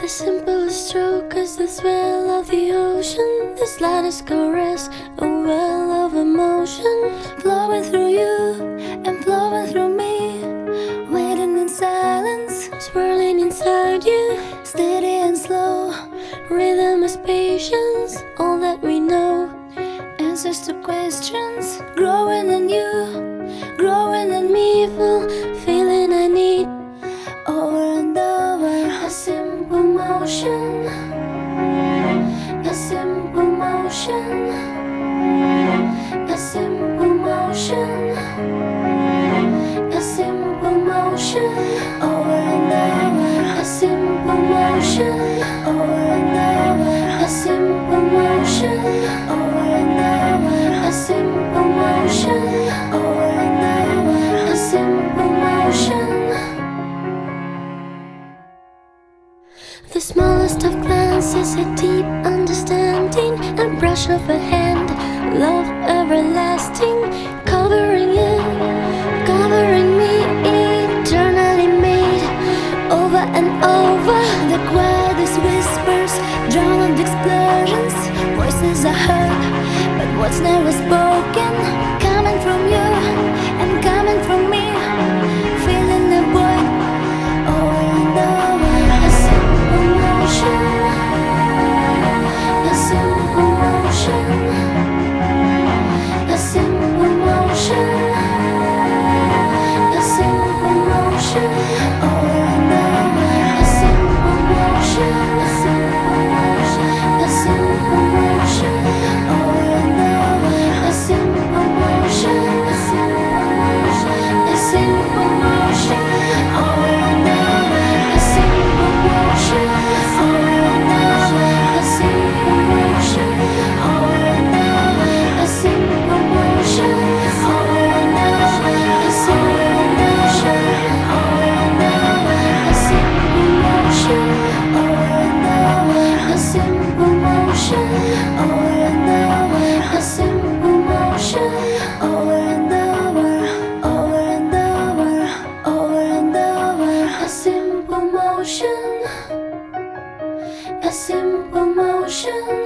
The simplest stroke is the thrill of the ocean. This lightest caress, a well of emotion, flowing through you and flowing through me. Waiting in silence, swirling inside you, steady and slow. Rhythm is patience, all that we know. Answers to questions, growing in you, growing in me, full feeling I need. Over and over, a simple motion, a simple motion, a simple motion, a simple motion. Over and over, a simple motion, over and over, a simple motion, over and over, a simple motion, over and over, a simple motion. The smallest of glances, a deep understanding, and brush of a hand, love everlasting, covering you, covering me, eternally made. Over and over, the quietest whispers, drowned explosions, voices are heard, but what's never spoken, coming from you, and coming from me, feeling the void, over and over. A simple motion, a simple motion, over and over. A simple motion, a simple motion, a simple motion, over and over. A simple motion, a simple motion, a simple motion, over and over. A simple motion, over and over. A simple motion, over and over. A simple motion.